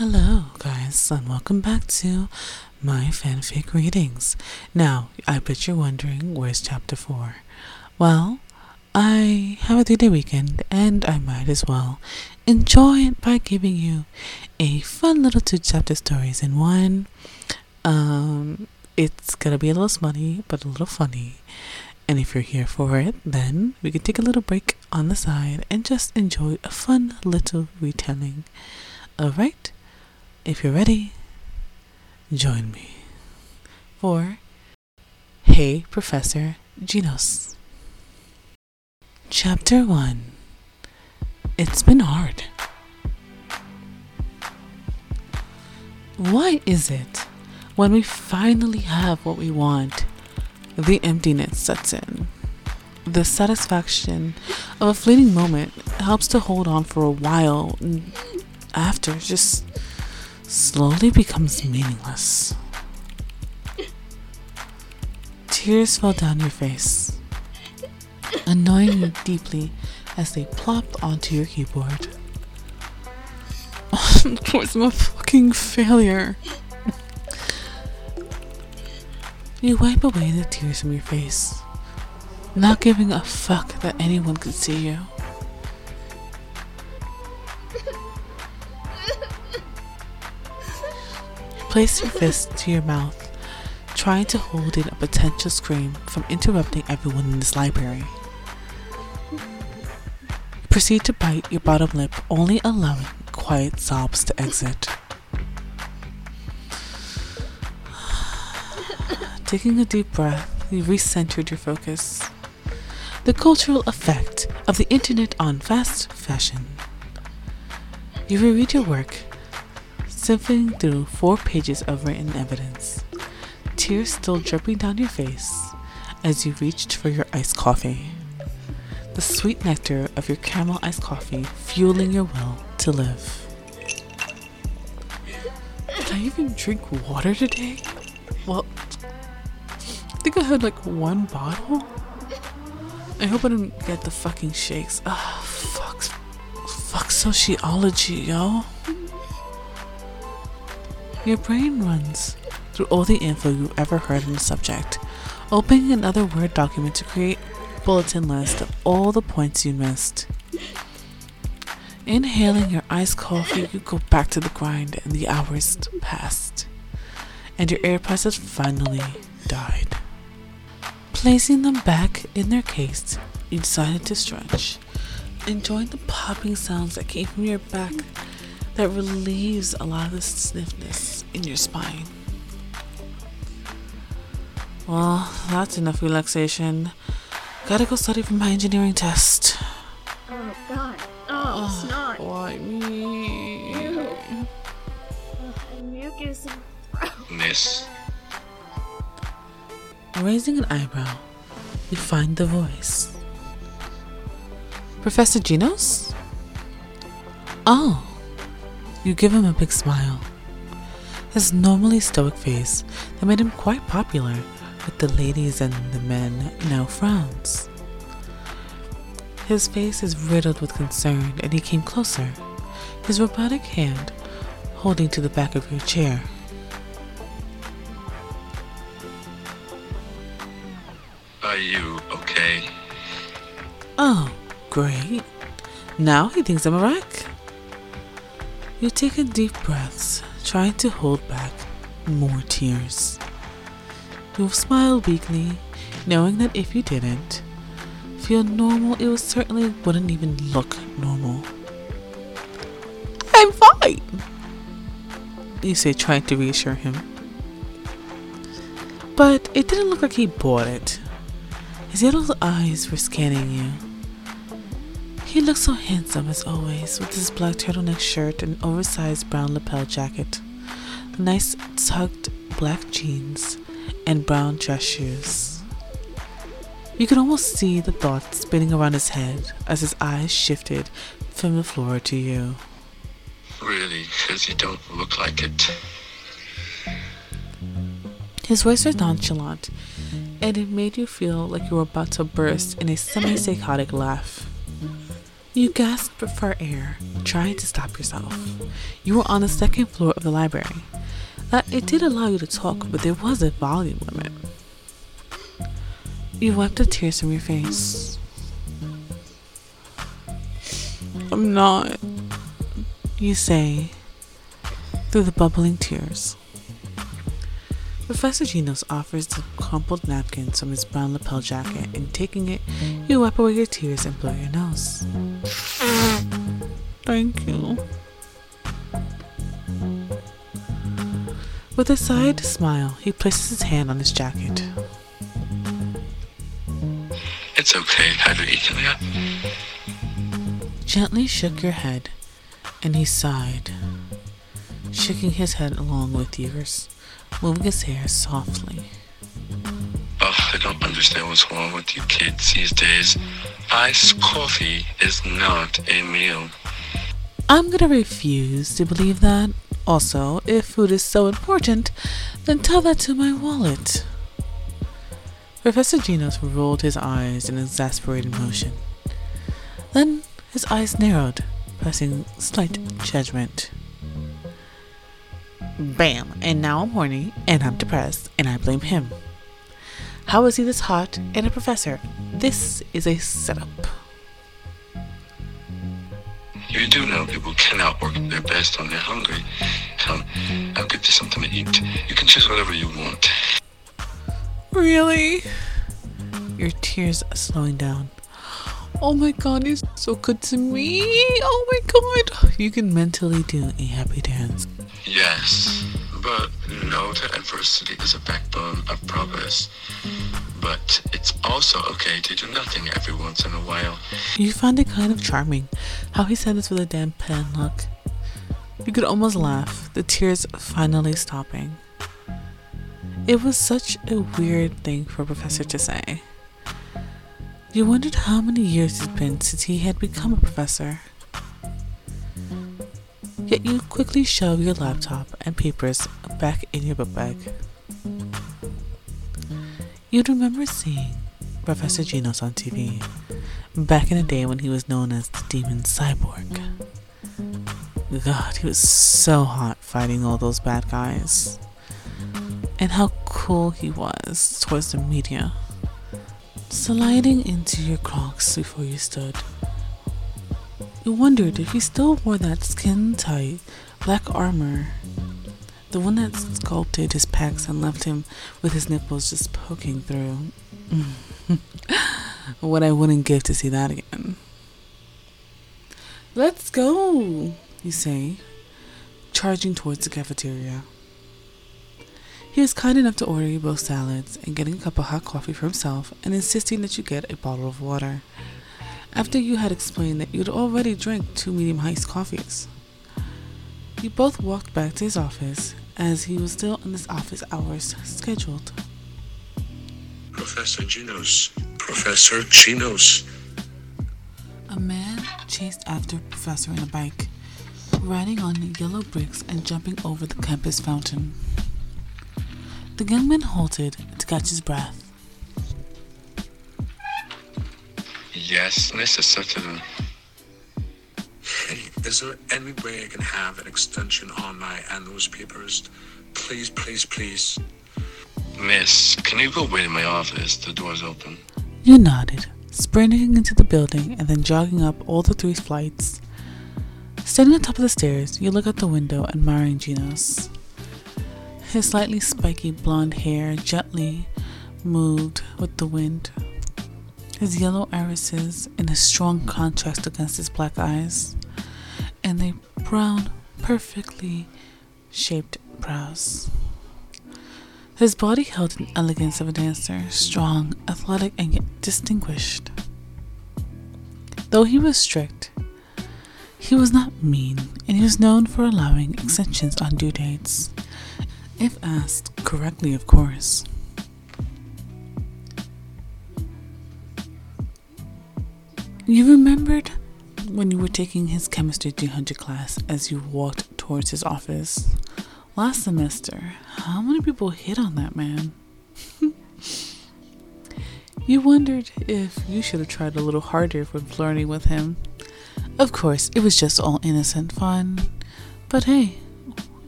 Hello guys, and welcome back to my fanfic readings. Now, I bet you're wondering, where's chapter 4? Well, I have a 3-day weekend and I might as well enjoy it by giving you a fun little 2-chapter stories in one. It's gonna be a little smutty but a little funny. And if you're here for it, then we can take a little break on the side and just enjoy a fun little retelling. Alright, if you're ready, join me for Hey Professor Genos. Chapter 1. It's been hard. Why is it when we finally have what we want, the emptiness sets in? The satisfaction of a fleeting moment helps to hold on for a while after just slowly becomes meaningless. Tears fell down your face, annoying you deeply as they plopped onto your keyboard. Of course, I'm a fucking failure. You wipe away the tears from your face, not giving a fuck that anyone could see you. Place your fist to your mouth, trying to hold in a potential scream from interrupting everyone in this library. Proceed to bite your bottom lip, only allowing quiet sobs to exit. Taking a deep breath, you recentered your focus. The cultural effect of the internet on fast fashion. You reread your work, sifting through 4 pages of written evidence, tears still dripping down your face as you reached for your iced coffee. The sweet nectar of your caramel iced coffee fueling your will to live. Did I even drink water today? Well, I think I had like 1 bottle. I hope I didn't get the fucking shakes. Ah, fuck sociology, yo. Your brain runs through all the info you've ever heard on the subject, opening another Word document to create a bulletin list of all the points you missed. Inhaling your iced coffee, you go back to the grind, and the hours passed, and your AirPods had finally died. Placing them back in their case, you decided to stretch, enjoying the popping sounds that came from your back that relieves a lot of the stiffness in your spine. Well, that's enough relaxation. Gotta go study for my engineering test. Oh god, oh snot. Why me? Mucus and throat. Miss. Raising an eyebrow, you find the voice. Professor Genos? Oh. You give him a big smile. His normally stoic face that made him quite popular with the ladies and the men now frowns. His face is riddled with concern, and he came closer, his robotic hand holding to the back of your chair. Are you okay? Oh, great. Now he thinks I'm a wreck. You take a deep breath, trying to hold back more tears. You'll smile weakly, knowing that if you didn't feel normal, it certainly wouldn't even look normal. I'm fine, you say, trying to reassure him. But it didn't look like he bought it. His little eyes were scanning you. He looks so handsome as always, with his black turtleneck shirt and oversized brown lapel jacket, nice tucked black jeans, and brown dress shoes. You could almost see the thoughts spinning around his head as his eyes shifted from the floor to you. Really, because you don't look like it. His voice was nonchalant, and it made you feel like you were about to burst in a semi-psychotic laugh. You gasped for air, trying to stop yourself. You were on the second floor of the library. It did allow you to talk, but there was a volume limit. You wiped the tears from your face. I'm not, you say, through the bubbling tears. Professor Genos offers the crumpled napkins from his brown lapel jacket, and taking it, you wipe away your tears and blow your nose. Thank you. With a side smile, he places his hand on his jacket. It's okay, have you eaten yet? Gently shook your head, and he sighed, shaking his head along with yours. Moving his hair softly. I don't understand what's wrong with you kids these days. Iced coffee is not a meal. I'm gonna refuse to believe that. Also, if food is so important, then tell that to my wallet. Professor Genos rolled his eyes in exasperated motion. Then his eyes narrowed, pressing slight judgment. Bam, and now I'm horny, and I'm depressed, and I blame him. How is he this hot and a professor? This is a setup. You do know people cannot work their best when they're hungry. Come, I'll get you something to eat. You can choose whatever you want. Really? Your tears are slowing down. Oh my god, he's so good to me. Oh my god. You can mentally do a happy dance. Yes, but know that adversity is a backbone of progress. But it's also okay to do nothing every once in a while. You find it kind of charming how he said this with a damn pen look. You could almost laugh, the tears finally stopping. It was such a weird thing for a professor to say. You wondered how many years it's been since he had become a professor. Yet you quickly shove your laptop and papers back in your book bag. You'd remember seeing Professor Genos on TV, back in the day when he was known as the Demon Cyborg. God, he was so hot fighting all those bad guys. And how cool he was towards the media. Sliding into your Crocs before you stood. You wondered if he still wore that skin-tight black armor, the one that sculpted his pecs and left him with his nipples just poking through. What I wouldn't give to see that again. Let's go, you say, charging towards the cafeteria. He was kind enough to order you both salads and getting a cup of hot coffee for himself and insisting that you get a bottle of water. After you had explained that you'd already drank 2 medium-iced coffees. You both walked back to his office as he was still in his office hours scheduled. Professor Genos. Professor Genos. A man chased after a professor on a bike, riding on yellow bricks and jumping over the campus fountain. The young man halted to catch his breath. Yes, Mrs. Sutton. Hey, is there any way I can have an extension on my and those papers? Please, please, please. Miss, can you go wait in my office? The door's open. You nodded, sprinting into the building and then jogging up all the 3 flights. Standing on top of the stairs, you look out the window, admiring Genos. His slightly spiky blonde hair gently moved with the wind, his yellow irises in a strong contrast against his black eyes, and the brown, perfectly shaped brows. His body held an elegance of a dancer, strong, athletic, and yet distinguished. Though he was strict, he was not mean, and he was known for allowing extensions on due dates. If asked correctly, of course. You remembered when you were taking his Chemistry 300 class as you walked towards his office. Last semester, how many people hit on that man? You wondered if you should have tried a little harder when flirting with him. Of course, it was just all innocent fun. But hey,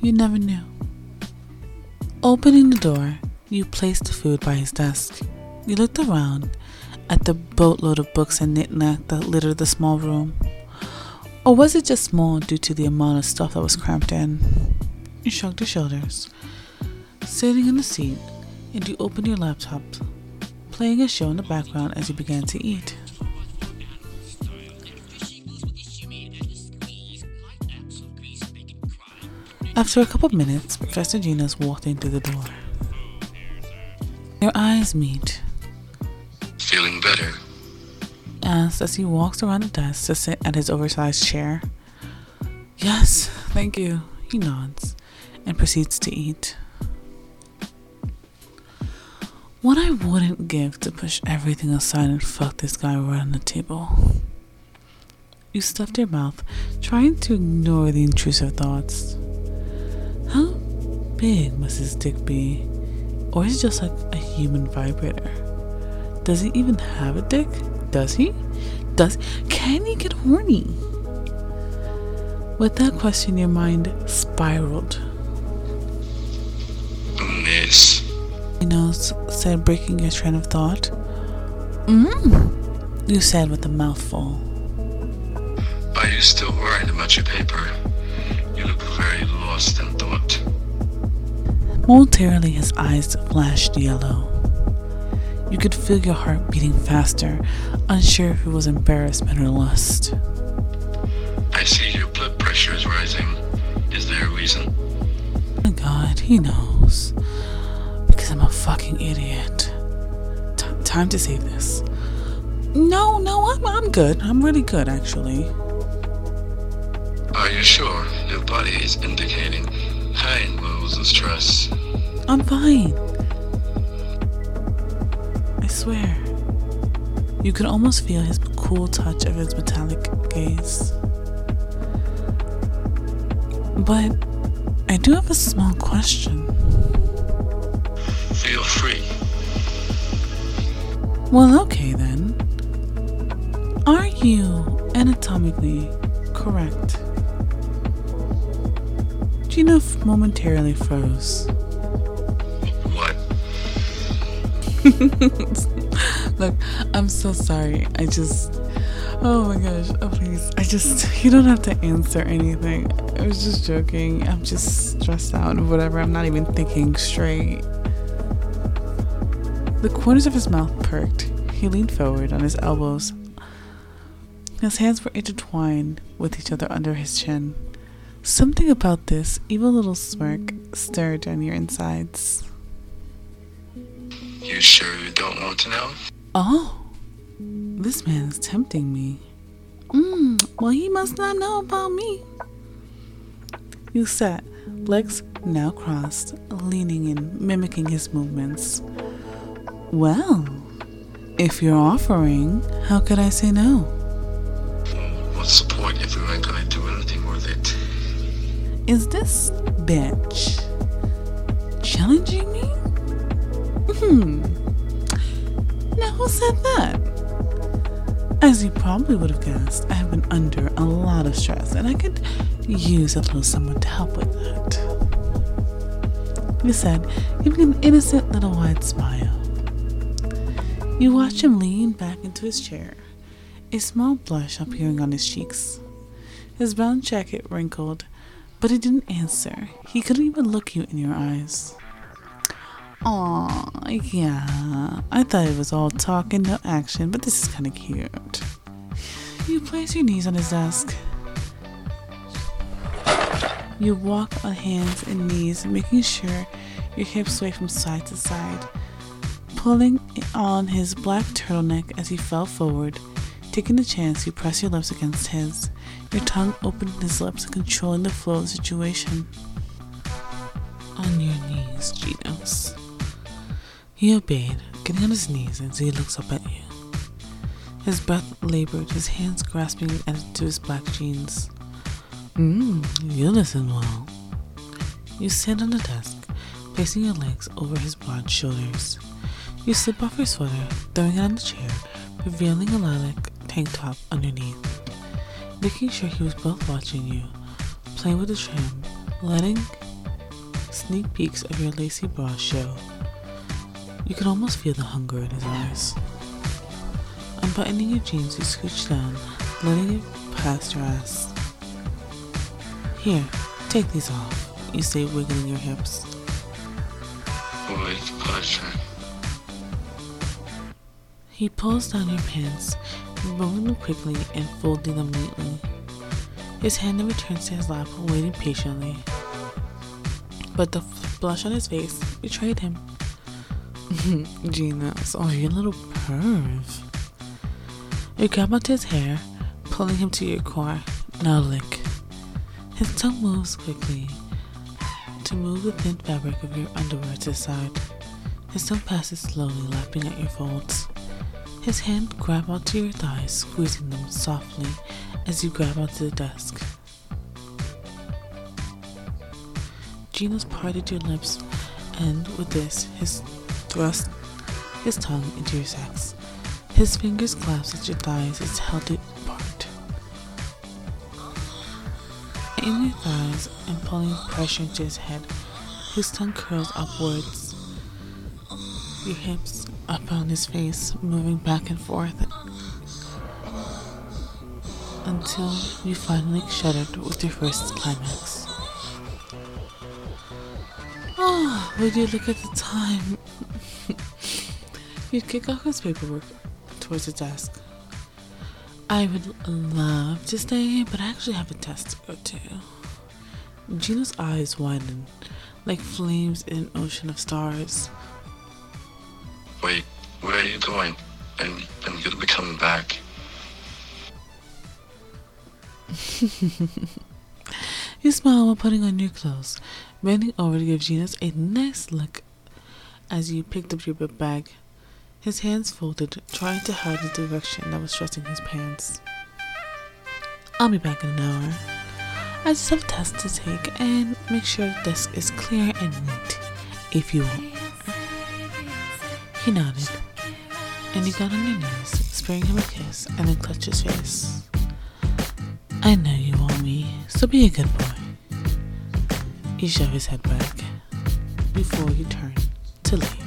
you never knew. Opening the door, you placed the food by his desk. You looked around at the boatload of books and knick-knack that littered the small room. Or was it just small due to the amount of stuff that was cramped in? You shrugged your shoulders, sitting in the seat, and you opened your laptop, playing a show in the background as you began to eat. After a couple of minutes, Professor Genos walked into the door. Your eyes meet. Feeling better? Asked as he walks around the desk to sit at his oversized chair. Yes, thank you, he nods and proceeds to eat. What I wouldn't give to push everything aside and fuck this guy right on the table. You stuffed your mouth, trying to ignore the intrusive thoughts. How big must his dick be? Or is it just like a human vibrator? Does he even have a dick? Can he get horny? With that question, your mind spiraled. Miss, Ynos said, breaking your train of thought. You said with a mouthful. Are you still worried about your paper? You look very lost in thought. Momentarily, his eyes flashed yellow. You could feel your heart beating faster, unsure if it was embarrassment or lust. I see your blood pressure is rising. Is there a reason? Oh my God, he knows. Because I'm a fucking idiot. Time to save this. No, I'm good. I'm really good, actually. Are you sure? Your body is indicating high levels of stress. I'm fine. I swear. You could almost feel his cool touch of his metallic gaze. But I do have a small question. Feel free. Well, okay then. Are you anatomically correct? Gina momentarily froze. Look, I'm so sorry. You don't have to answer anything. I was just joking. I'm just stressed out and whatever. I'm not even thinking straight. The corners of his mouth perked. He leaned forward on his elbows. His hands were intertwined with each other under his chin. Something about this evil little smirk stirred down your insides. You sure you don't want to know? Oh, this man is tempting me. Well, he must not know about me. You sat, legs now crossed, leaning in, mimicking his movements. Well, if you're offering, how could I say no? What's the point if we weren't going to do anything with it? Is this bitch challenging me? Now who said that? As you probably would have guessed, I have been under a lot of stress, and I could use a little someone to help with that. You said, giving an innocent little wide smile. You watched him lean back into his chair, a small blush appearing on his cheeks. His brown jacket wrinkled, but he didn't answer. He couldn't even look you in your eyes. Aw, yeah, I thought it was all talk and no action, but this is kind of cute. You place your knees on his desk. You walk on hands and knees, making sure your hips sway from side to side, pulling on his black turtleneck as he fell forward. Taking the chance, you press your lips against his. Your tongue opened his lips, controlling the flow of the situation. On your knees, Genos. He obeyed, getting on his knees as he looks up at you. His breath labored, his hands grasping into his black jeans. You listen well. You sit on the desk, placing your legs over his broad shoulders. You slip off your sweater, throwing it on the chair, revealing a lilac tank top underneath. making sure he was both watching you, playing with the trim, letting sneak peeks of your lacy bra show. You could almost feel the hunger in his eyes. Unbuttoning your jeans, you scooched down, letting it past your ass. Here, take these off, you say, wiggling your hips. With pleasure. He pulls down your pants, rolling them quickly and folding them neatly. His hand then returns to his lap, waiting patiently. But the blush on his face betrayed him. Genos, oh, you little perv. You grab onto his hair, pulling him to your core. Now lick. His tongue moves quickly to move the thin fabric of your underwear to his side. His tongue passes slowly, lapping at your folds. His hand grabs onto your thighs, squeezing them softly as you grab onto the desk. Genos parted your lips, and with this, his thrust his tongue into your sex. His fingers clasped at your thighs as held it apart. Aiming your thighs and pulling pressure into his head, his tongue curls upwards. Your hips up on his face, moving back and forth until you finally shuddered with your first climax. Oh, would you look at the time? You kick off his paperwork towards the desk. I would love to stay, but I actually have a test to go to. Genos' eyes widened like flames in an ocean of stars. Wait, where are you going? And you'll be coming back. You smile while putting on your clothes, bending over to give Genos a nice look as you picked up your book bag. His hands folded, trying to hide the direction that was stressing his pants. I'll be back in an hour. I just have a test to take and make sure the desk is clear and neat, if you want. He nodded, and you got on your knees, sparing him a kiss, and then clutched his face. I know you want me, so be a good boy. You shove his head back before you turn to leave.